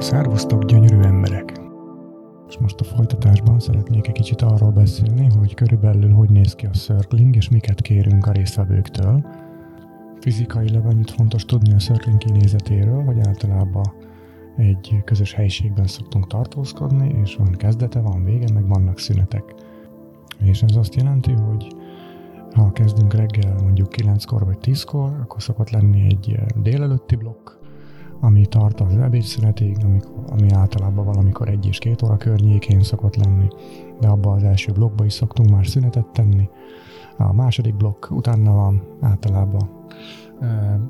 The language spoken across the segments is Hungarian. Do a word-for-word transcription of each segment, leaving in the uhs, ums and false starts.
Szervusztok, gyönyörű emberek! És most a folytatásban szeretnék egy kicsit arról beszélni, hogy körülbelül hogy néz ki a circling, és miket kérünk a résztvevőktől. Fizikailag annyit fontos tudni a circling kinézetéről, hogy általában egy közös helyiségben szoktunk tartózkodni, és van kezdete, van vége, meg vannak szünetek. És ez azt jelenti, hogy ha kezdünk reggel mondjuk kilenckor vagy tízkor, akkor szokott lenni egy délelőtti blokk, ami tart az ebédszünetig, ami általában valamikor egy és két óra környékén szokott lenni, de abban az első blokkban is szoktunk már szünetet tenni. A második blokk utána van, általában e,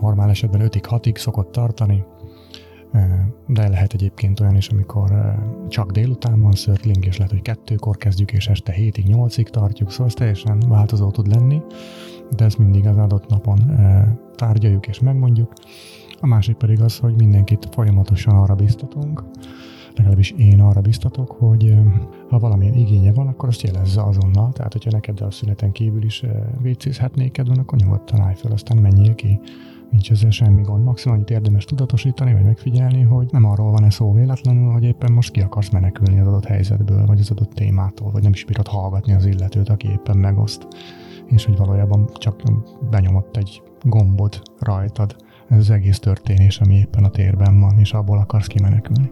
normál esetben ötig hatig szokott tartani, e, de lehet egyébként olyan is, amikor e, csak délután van circling, és lehet, hogy kettőkor kezdjük, és este hétig nyolcig tartjuk, szóval ez teljesen változó tud lenni, de ezt mindig az adott napon e, tárgyaljuk és megmondjuk. A másik pedig az, hogy mindenkit folyamatosan arra biztatunk, legalábbis én arra biztatok, hogy ha valamilyen igénye van, akkor azt jelezze azonnal. Tehát, hogyha neked a szüneten kívül is vécézhetnék kedven, akkor nyugodtan állj fel, aztán menjél ki. Nincs ezzel semmi gond. Maximum annyit érdemes tudatosítani, vagy megfigyelni, hogy nem arról van-e szó véletlenül, hogy éppen most ki akarsz menekülni az adott helyzetből, vagy az adott témától, vagy nem is bírod hallgatni az illetőt, aki éppen megoszt, és hogy valójában csak benyomott egy gombot rajtad. Ez az egész történés, ami éppen a térben van, és abból akarsz kimenekülni.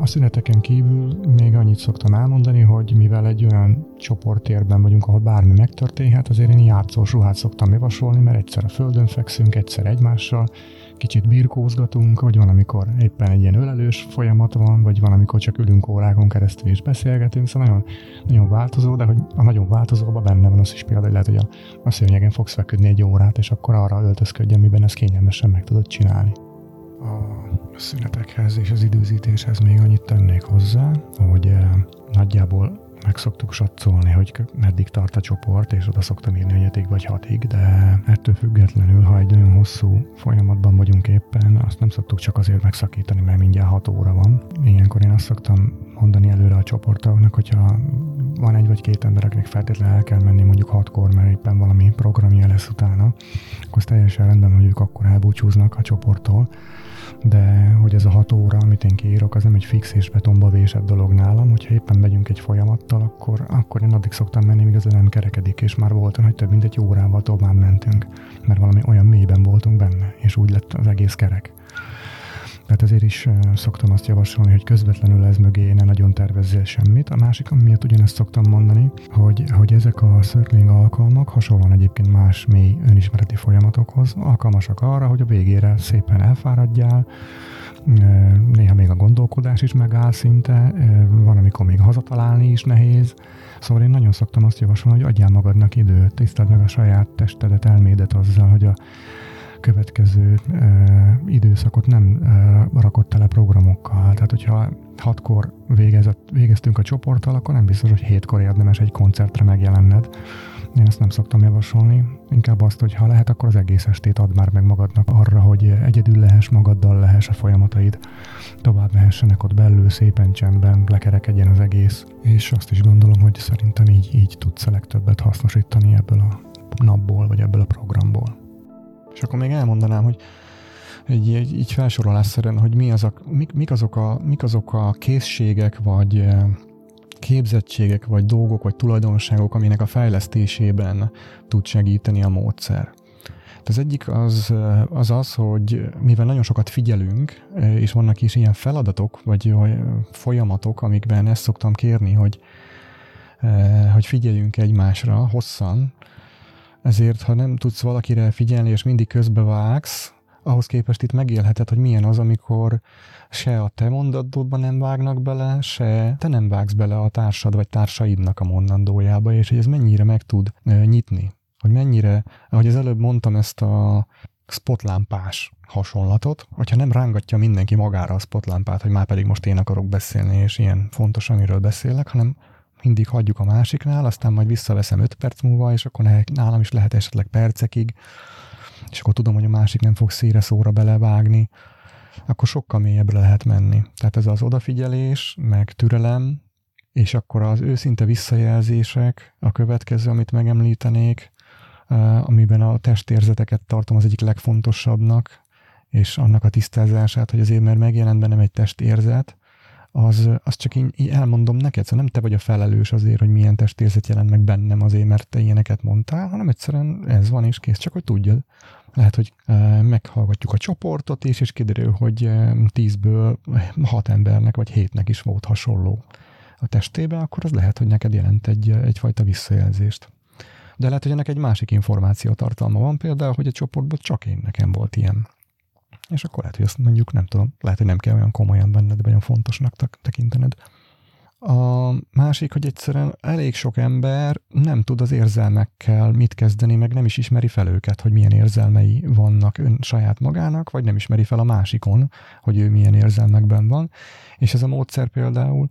A szüneteken kívül még annyit szoktam elmondani, hogy mivel egy olyan csoporttérben vagyunk, ahol bármi megtörténhet, azért én játszós ruhát szoktam javasolni, mert egyszer a földön fekszünk, egyszer egymással, kicsit birkózgatunk, vagy van, amikor éppen egy ilyen ölelős folyamat van, vagy van, amikor csak ülünk órákon keresztül és beszélgetünk, szóval nagyon, nagyon változó, de hogy a nagyon változóban benne van az is például, hogy lehet, hogy a, a szőnyegen fogsz feküdni egy órát, és akkor arra öltözködj, amiben ezt kényelmesen meg tudod csinálni. A szünetekhez és az időzítéshez még annyit tennék hozzá, hogy nagyjából meg szoktuk satszolni, hogy meddig tart a csoport, és oda szoktam írni ötig vagy hatig, de ettől függetlenül, ha egy nagyon hosszú folyamatban vagyunk éppen, azt nem szoktuk csak azért megszakítani, mert mindjárt hat óra van. Ilyenkor én azt szoktam mondani előre a csoporttagoknak, hogyha van egy vagy két embereknek feltétlenül el kell menni mondjuk hatkor, mert éppen valami programja lesz utána, akkor az teljesen rendben, hogy ők akkor elbúcsúznak a csoporttól, de hogy ez a hat óra, amit én kiírok, az nem egy fix és betonba vésett dolog nálam, hogyha éppen megyünk egy folyamattal, akkor, akkor én addig szoktam menni, míg az nem kerekedik, és már volt, hogy több mint egy órával tovább mentünk, mert valami olyan mélyben voltunk benne, és úgy lett az egész kerek. Tehát ezért is szoktam azt javasolni, hogy közvetlenül ez mögé ne nagyon tervezzél semmit. A másik, amiért ugyanezt szoktam mondani, hogy, hogy ezek a circling alkalmak hasonlóan egyébként más mély önismereti folyamatokhoz alkalmasak arra, hogy a végére szépen elfáradjál, néha még a gondolkodás is megáll szinte, van, amikor még hazatalálni is nehéz. Szóval én nagyon szoktam azt javasolni, hogy adjál magadnak időt, tiszteld meg a saját testedet, elmédet azzal, hogy a következő ö, időszakot nem ö, rakott tele programokkal. Tehát, hogyha hatkor végezett, végeztünk a csoporttal, akkor nem biztos, hogy hétkor érdemes egy koncertre megjelenned. Én ezt nem szoktam javasolni. Inkább azt, hogy ha lehet, akkor az egész estét add már meg magadnak arra, hogy egyedül lehess, magaddal lehess, a folyamataid tovább mehessenek ott belül, szépen csendben lekerekedjen az egész. És azt is gondolom, hogy szerintem így, így tudsz a legtöbbet hasznosítani ebből a napból, vagy ebből a programból. És akkor még elmondanám, hogy így, így, így felsorolásszerűen, hogy mi az a, mik, mik, azok a, mik azok a készségek, vagy képzettségek, vagy dolgok, vagy tulajdonságok, aminek a fejlesztésében tud segíteni a módszer. Az egyik az, az az, hogy mivel nagyon sokat figyelünk, és vannak is ilyen feladatok, vagy folyamatok, amikben ezt szoktam kérni, hogy, hogy figyeljünk egymásra hosszan, ezért, ha nem tudsz valakire figyelni, és mindig közbevágsz, ahhoz képest itt megélheted, hogy milyen az, amikor se a te mondandódban nem vágnak bele, se te nem vágsz bele a társad vagy társaidnak a mondandójába, és hogy ez mennyire meg tud nyitni. Hogy mennyire, ahogy az előbb mondtam ezt a spotlámpás hasonlatot, hogyha nem rángatja mindenki magára a spotlámpát, hogy már pedig most én akarok beszélni, és ilyen fontos, amiről beszélek, hanem mindig hagyjuk a másiknál, aztán majd visszaveszem öt perc múlva, és akkor nálam is lehet esetleg percekig, és akkor tudom, hogy a másik nem fog szíre szóra belevágni, akkor sokkal mélyebbre lehet menni. Tehát ez az odafigyelés, meg türelem, és akkor az őszinte visszajelzések, a következő, amit megemlítenék, amiben a testérzeteket tartom az egyik legfontosabbnak, és annak a tisztázását, hogy azért, mert megjelent bennem egy testérzet, az, az csak én így elmondom neked, szóval nem te vagy a felelős azért, hogy milyen testérzet jelent meg bennem azért, mert te ilyeneket mondtál, hanem egyszerűen ez van és kész, csak hogy tudjad. Lehet, hogy e, meghallgatjuk a csoportot is, és kiderül, hogy e, tízből hat embernek vagy hétnek is volt hasonló a testébe, akkor az lehet, hogy neked jelent egy, egyfajta visszajelzést. De lehet, hogy ennek egy másik információ tartalma van, például, hogy a csoportban csak én nekem volt ilyen. És akkor lehet, hogy azt mondjuk, nem tudom, lehet, hogy nem kell olyan komolyan benned, vagy olyan fontosnak tekintened. A másik, hogy egyszerűen elég sok ember nem tud az érzelmekkel mit kezdeni, meg nem is ismeri fel őket, hogy milyen érzelmei vannak ön saját magának, vagy nem ismeri fel a másikon, hogy ő milyen érzelmekben van. És ez a módszer például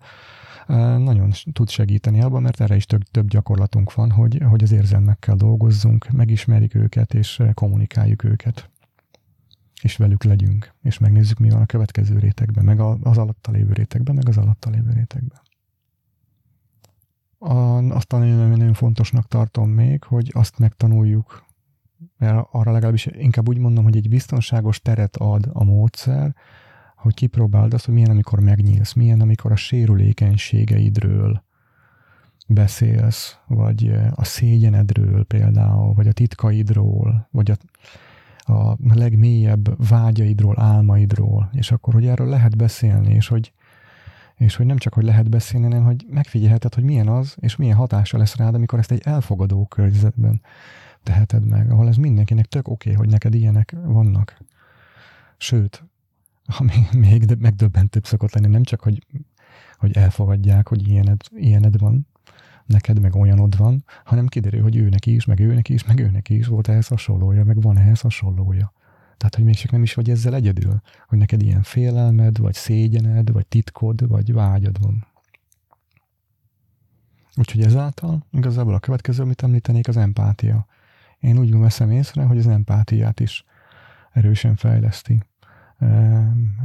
nagyon tud segíteni abban, mert erre is több, több gyakorlatunk van, hogy, hogy az érzelmekkel dolgozzunk, megismerjük őket, és kommunikáljuk őket. És velük legyünk, és megnézzük, mi van a következő rétegben, meg az alatta lévő rétegben, meg az alatta lévő rétegben. A, aztán nagyon fontosnak tartom még, hogy azt megtanuljuk, mert arra legalábbis inkább úgy mondom, hogy egy biztonságos teret ad a módszer, hogy kipróbáld azt, hogy milyen, amikor megnyílsz, milyen, amikor a sérülékenységeidről beszélsz, vagy a szégyenedről például, vagy a titkaidról, vagy a a legmélyebb vágyaidról, álmaidról, és akkor, hogy erről lehet beszélni, és hogy, és hogy nem csak, hogy lehet beszélni, hanem, hogy megfigyelheted, hogy milyen az, és milyen hatása lesz rád, amikor ezt egy elfogadó környezetben teheted meg, ahol ez mindenkinek tök oké, okay, hogy neked ilyenek vannak. Sőt, ami még megdöbbentőbb szokott lenni, nem csak, hogy, hogy elfogadják, hogy ilyened, ilyened van, neked meg olyanod van, hanem kiderül, hogy ő neki is, meg ő neki is, meg ő neki is volt ehhez hasonlója, meg van ehhez hasonlója. Tehát, hogy mégsem nem is vagy ezzel egyedül, hogy neked ilyen félelmed, vagy szégyened, vagy titkod, vagy vágyad van. Úgyhogy ezáltal igazából a következő, amit említenék, az empátia. Én úgy veszem észre, hogy az empátiát is erősen fejleszti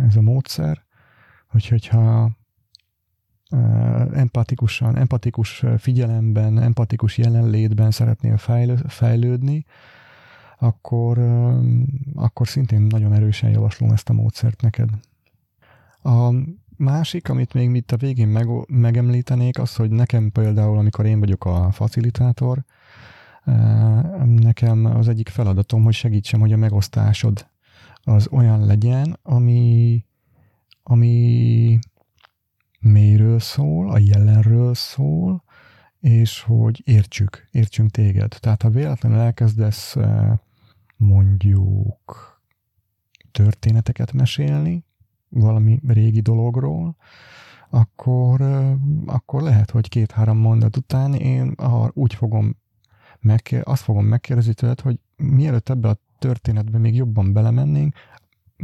ez a módszer, úgyhogy ha empatikusan, empatikus figyelemben, empatikus jelenlétben szeretnél fejlődni, akkor, akkor szintén nagyon erősen javaslom ezt a módszert neked. A másik, amit még itt a végén meg, megemlítenék, az, hogy nekem például, amikor én vagyok a facilitátor, nekem az egyik feladatom, hogy segítsem, hogy a megosztásod az olyan legyen, ami ami mélyről szól, a jelenről szól, és hogy értsük, értsünk téged. Tehát ha véletlenül elkezdesz mondjuk történeteket mesélni valami régi dologról, akkor, akkor lehet, hogy két-három mondat után én úgy fogom meg, azt fogom megkérdezni tőled, hogy mielőtt ebbe a történetbe még jobban belemennénk,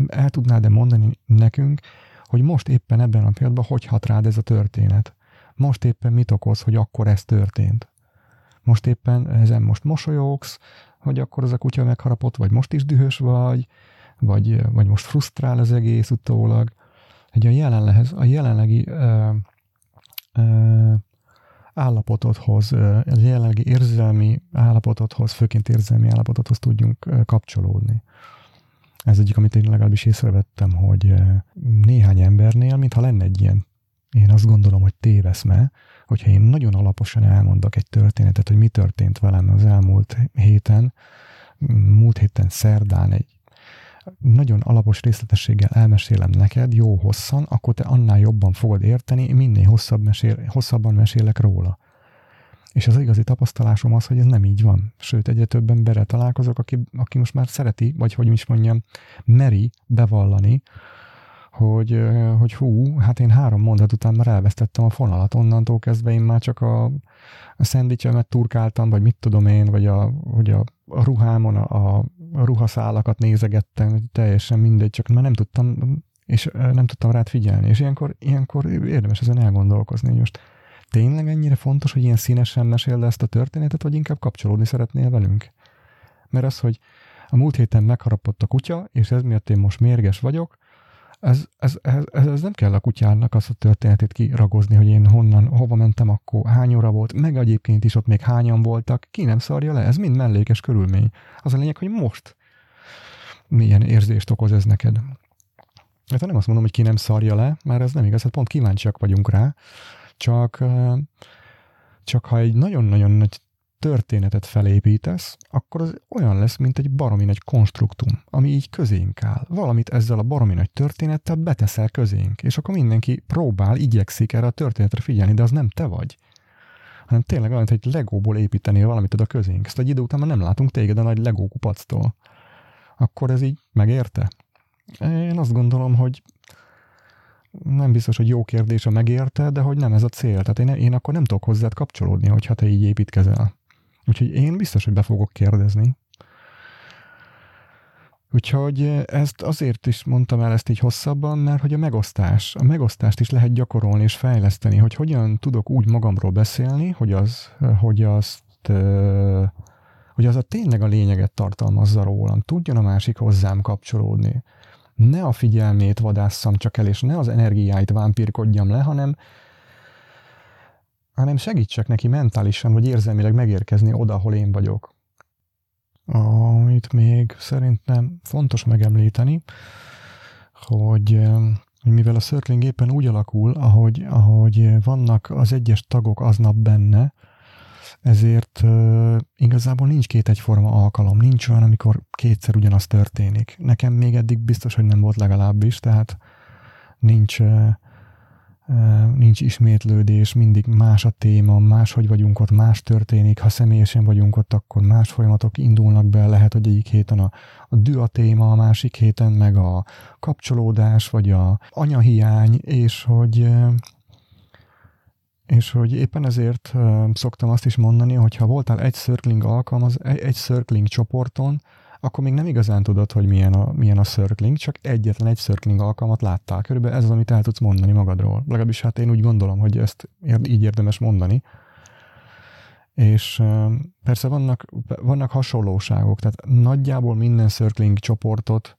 el tudnád-e mondani nekünk, hogy most éppen ebben a pillanatban hogy hat rád ez a történet. Most éppen mit okoz, hogy akkor ez történt. Most éppen ezen most mosolyogsz, hogy akkor az a kutya megharapott, vagy most is dühös vagy, vagy, vagy most frusztrál az egész utólag. Hogy a, jelenlehez, a jelenlegi ö, ö, állapotodhoz, a jelenlegi érzelmi állapotodhoz, főként érzelmi állapotodhoz tudjunk kapcsolódni. Ez egyik, amit én legalábbis észrevettem, hogy néhány embernél, mintha lenne egy ilyen, én azt gondolom, hogy téveszme, hogyha én nagyon alaposan elmondok egy történetet, hogy mi történt velem az elmúlt héten, múlt héten szerdán egy nagyon alapos részletességgel elmesélem neked, jó hosszan, akkor te annál jobban fogod érteni, minél hosszabb mesél, hosszabban mesélek róla. És az igazi tapasztalásom az, hogy ez nem így van. Sőt, egyre több emberrel találkozok, aki, aki most már szereti, vagy hogy is mondjam, meri bevallani, hogy, hogy hú, hát én három mondat után már elvesztettem a fonalat, onnantól kezdve én már csak a, a szendvicsemet turkáltam, vagy mit tudom én, vagy a, hogy a, a ruhámon a, a ruhaszálakat nézegettem, teljesen mindegy, csak már nem tudtam, és nem tudtam rád figyelni. És ilyenkor, ilyenkor érdemes ezen elgondolkozni, hogy most tényleg ennyire fontos, hogy ilyen színesen meséld ezt a történetet, vagy inkább kapcsolódni szeretnél velünk? Mert az, hogy a múlt héten megharapott a kutya, és ez miatt én most mérges vagyok, ez, ez, ez, ez, ez nem kell a kutyának azt a történetét kiragozni, hogy én honnan, hova mentem, akkor hány óra volt, meg egyébként is ott még hányan voltak, ki nem szarja le, ez mind mellékes körülmény. Az a lényeg, hogy most milyen érzést okoz ez neked. Hát nem azt mondom, hogy ki nem szarja le, mert ez nem igaz, hát pont kíváncsiak vagyunk rá, csak, csak ha egy nagyon-nagyon nagy történetet felépítesz, akkor az olyan lesz, mint egy baromi nagy konstruktum, ami így közénk áll. Valamit ezzel a baromi nagy történettel beteszel közénk, és akkor mindenki próbál, igyekszik erre a történetre figyelni, de az nem te vagy, hanem tényleg olyan, hogy legóból építenél valamit oda közénk. Ezt egy idő után már nem látunk téged a nagy legó kupactól. Akkor ez így megérte? Én azt gondolom, hogy nem biztos, hogy jó kérdés a megérte, de hogy nem ez a cél. Tehát én, én akkor nem tudok hozzád kapcsolódni, hogyha te így építkezel. Úgyhogy én biztos, hogy be fogok kérdezni. Úgyhogy ezt azért is mondtam el ezt így hosszabban, mert hogy a megosztás, a megosztást is lehet gyakorolni és fejleszteni, hogy hogyan tudok úgy magamról beszélni, hogy az, hogy azt, hogy az a tényleg a lényeget tartalmazza rólam. Tudjon a másik hozzám kapcsolódni. Ne a figyelmét vadásszam csak el, és ne az energiáit vámpírkodjam le, hanem, hanem segítsek neki mentálisan, vagy érzelmileg megérkezni oda, ahol én vagyok. Amit még szerintem fontos megemlíteni, hogy, hogy mivel a circling éppen úgy alakul, ahogy, ahogy vannak az egyes tagok aznap benne, ezért uh, igazából nincs két egyforma alkalom, nincs olyan, amikor kétszer ugyanaz történik. Nekem még eddig biztos, hogy nem volt legalábbis, tehát nincs, uh, uh, nincs ismétlődés, mindig más a téma, máshogy vagyunk ott, más történik, ha személyesen vagyunk ott, akkor más folyamatok indulnak be, lehet, hogy egyik héten a, a dű a téma, a másik héten meg a kapcsolódás, vagy a anyahiány, és hogy... Uh, És hogy éppen ezért szoktam azt is mondani, hogy ha voltál egy circling alkalmaz, egy circling csoporton, akkor még nem igazán tudod, hogy milyen a, milyen a circling, csak egyetlen egy circling alkalmat láttál. Körülbelül ez az, amit el tudsz mondani magadról. Legalábbis hát én úgy gondolom, hogy ezt így érdemes mondani. És persze vannak, vannak hasonlóságok, tehát nagyjából minden circling csoportot,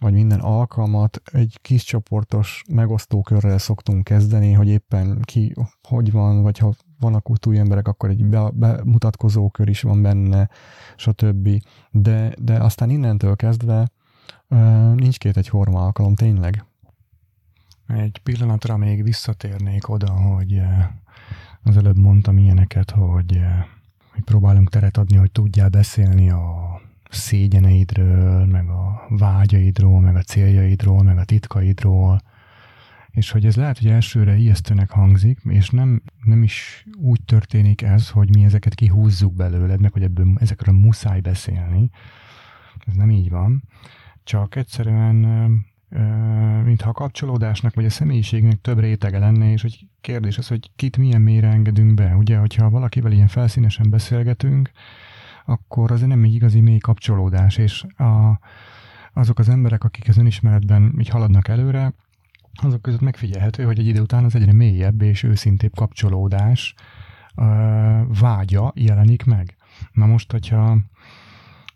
vagy minden alkalmat egy kis csoportos megosztókörrel szoktunk kezdeni, hogy éppen ki, hogy van, vagy ha vannak ott új emberek, akkor egy bemutatkozókör is van benne, stb. De, de aztán innentől kezdve nincs két egyforma alkalom, tényleg. Egy pillanatra még visszatérnék oda, hogy az előbb mondtam ilyeneket, hogy, hogy próbálunk teret adni, hogy tudjál beszélni a szégyeneidről, meg a vágyaidról, meg a céljaidról, meg a titkaidról, és hogy ez lehet, hogy elsőre ijesztőnek hangzik, és nem, nem is úgy történik ez, hogy mi ezeket kihúzzuk belőled, meg hogy ebből, ezekről muszáj beszélni. Ez nem így van. Csak egyszerűen, mintha a kapcsolódásnak, vagy a személyiségnek több rétege lenne, és hogy kérdés az, hogy kit milyen mélyre engedünk be. Ugye, hogyha valakivel ilyen felszínesen beszélgetünk, akkor az nem egy igazi mély kapcsolódás, és a, azok az emberek, akik az önismeretben így haladnak előre, azok között megfigyelhető, hogy egy idő után az egyre mélyebb és őszintébb kapcsolódás ö, vágya jelenik meg. Na most, hogyha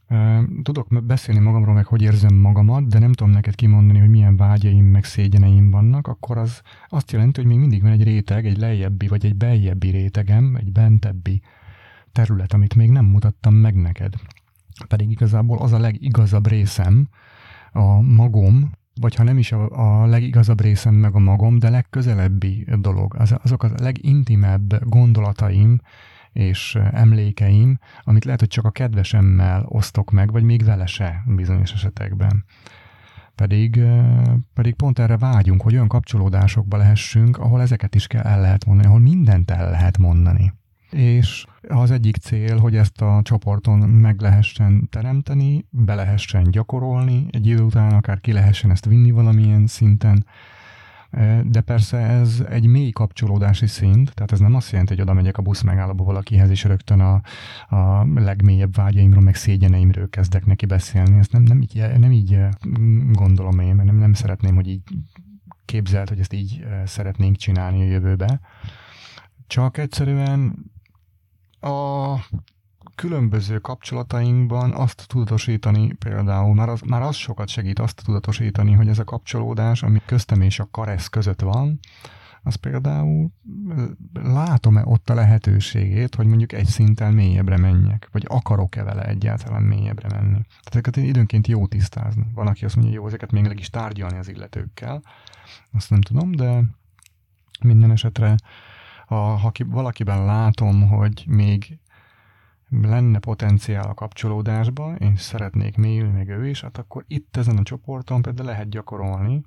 ö, tudok beszélni magamról, meg hogy érzem magamat, de nem tudom neked kimondani, hogy milyen vágyaim, meg szégyeneim vannak, akkor az azt jelenti, hogy még mindig van egy réteg, egy lejjebbi, vagy egy beljebbi rétegem, egy bentebbi terület, amit még nem mutattam meg neked. Pedig igazából az a legigazabb részem, a magom, vagy ha nem is a, a legigazabb részem meg a magom, de legközelebbi dolog. Az, azok a legintimebb gondolataim és emlékeim, amit lehet, hogy csak a kedvesemmel osztok meg, vagy még vele se bizonyos esetekben. Pedig, pedig pont erre vágyunk, hogy olyan kapcsolódásokba lehessünk, ahol ezeket is kell, el lehet mondani, ahol mindent el lehet mondani. És az egyik cél, hogy ezt a csoporton meg lehessen teremteni, be lehessen gyakorolni, egy idő után akár ki lehessen ezt vinni valamilyen szinten, de persze ez egy mély kapcsolódási szint, tehát ez nem azt jelenti, hogy oda megyek a busz megállóba valakihez, és rögtön a, a legmélyebb vágyaimról, meg szégyeneimről kezdek neki beszélni. Ezt nem, nem, így, nem így gondolom én, mert nem, nem szeretném, hogy így képzeld, hogy ezt így szeretnénk csinálni a jövőbe. Csak egyszerűen a különböző kapcsolatainkban azt tudatosítani például, már az, már az sokat segít azt tudatosítani, hogy ez a kapcsolódás, ami köztem és a karesz között van, az például látom-e ott a lehetőségét, hogy mondjuk egy szinten mélyebbre menjek, vagy akarok-e vele egyáltalán mélyebbre menni. Tehát ezeket időnként jó tisztázni. Van, aki azt mondja, jó, ezeket még meg is tárgyalni az illetőkkel. Azt nem tudom, de minden esetre, ha valakiben látom, hogy még lenne potenciál a kapcsolódásba, én szeretnék mélyülni, meg ő is, hát akkor itt ezen a csoporton például lehet gyakorolni,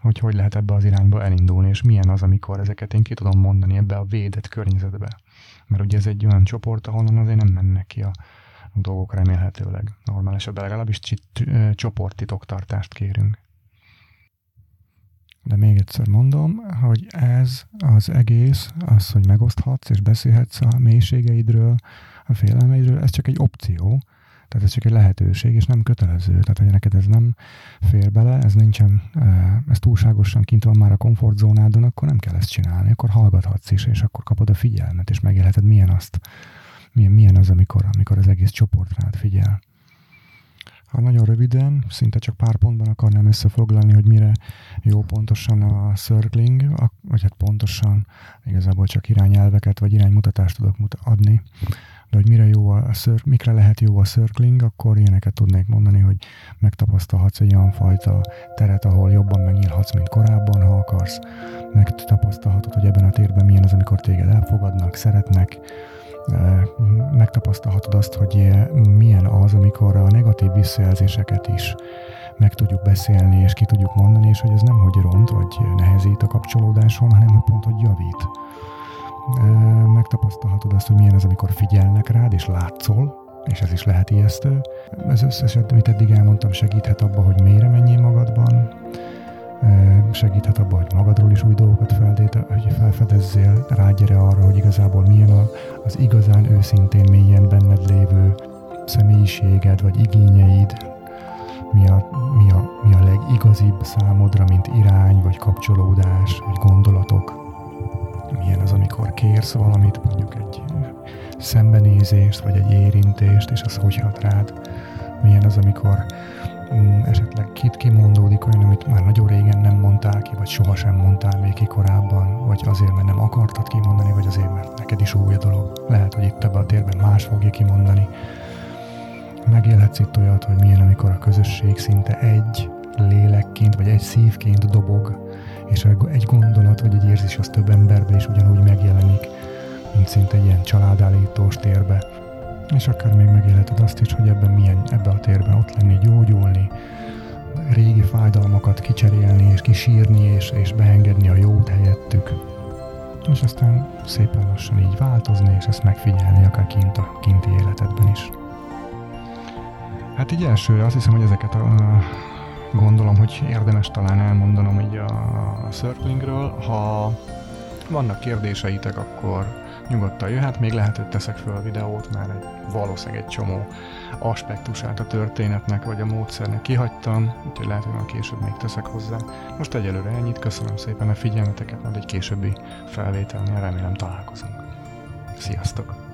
hogy hogy lehet ebbe az irányba elindulni, és milyen az, amikor ezeket én ki tudom mondani ebbe a védett környezetbe. Mert ugye ez egy olyan csoport, ahonnan azért nem mennek ki a dolgok remélhetőleg. Normál esetben legalábbis csoporttitoktartást kérünk. De még egyszer mondom, hogy ez az egész, az, hogy megoszthatsz és beszélhetsz a mélységeidről, a félelmeidről, ez csak egy opció, tehát ez csak egy lehetőség, és nem kötelező. Tehát, hogy neked ez nem fér bele, ez nincsen, ez túlságosan kint van már a komfortzónádon, akkor nem kell ezt csinálni, akkor hallgathatsz is, és akkor kapod a figyelmet, és megélheted, milyen azt, milyen, milyen az, amikor, amikor az egész csoport rád figyel. Ha nagyon röviden, szinte csak pár pontban akarnám összefoglalni, hogy mire jó pontosan a circling, vagy hát pontosan igazából csak irányelveket vagy iránymutatást tudok adni, de hogy mire jó a circling, mikre lehet jó a circling, akkor ilyeneket tudnék mondani, hogy megtapasztalhatsz egy olyan fajta teret, ahol jobban megnyílhatsz, mint korábban, ha akarsz, megtapasztalhatod, hogy ebben a térben milyen az, amikor téged elfogadnak, szeretnek, megtapasztalhatod azt, hogy milyen az, amikor a negatív visszajelzéseket is meg tudjuk beszélni, és ki tudjuk mondani, és hogy ez nem, hogy ront, vagy nehezít a kapcsolódáson, hanem hogy pont, hogy javít. Megtapasztalhatod azt, hogy milyen az, amikor figyelnek rád, és látszol, és ez is lehet ijesztő. Ez összes, amit eddig elmondtam, segíthet abba, hogy mélyre menjél magadban, segíthet abban, hogy magadról is új dolgokat feldéte, hogy felfedezzél, rágyere arra, hogy igazából milyen a, az igazán őszintén mélyen benned lévő személyiséged, vagy igényeid, mi a, mi a, mi a legigazibb számodra, mint irány, vagy kapcsolódás, vagy gondolatok. Milyen az, amikor kérsz valamit, mondjuk egy szembenézést, vagy egy érintést, és az hogy hat rád. Milyen az, amikor esetleg kit kimondódik olyan, amit már nagyon régen nem mondtál ki, vagy sohasem mondtál még ki korábban, vagy azért, mert nem akartad kimondani, vagy azért, mert neked is új a dolog. Lehet, hogy itt ebben a térben más fogja kimondani. Megélhetsz itt olyat, hogy milyen, amikor a közösség szinte egy lélekként, vagy egy szívként dobog, és egy gondolat, vagy egy érzés az több emberbe is ugyanúgy megjelenik, mint szinte egy ilyen családállítós térbe. És akár még megélheted azt is, hogy ebben milyen, ebben a térben ott lenni, gyógyulni, régi fájdalmakat kicserélni, és kisírni, és, és beengedni a jót helyettük. És aztán szépen lassan így változni, és ezt megfigyelni akár kint a kinti életedben is. Hát így elsőre azt hiszem, hogy ezeket a, a gondolom, hogy érdemes talán elmondanom így a circlingről. Ha vannak kérdéseitek, akkor nyugodtan jöhet, még lehet, hogy teszek föl videót, mert egy, valószínűleg egy csomó aspektusát a történetnek vagy a módszernek kihagytam, úgyhogy lehet, hogy már később még teszek hozzá. Most egyelőre ennyit, köszönöm szépen a figyelmeteket, majd egy későbbi felvételnél remélem találkozunk. Sziasztok!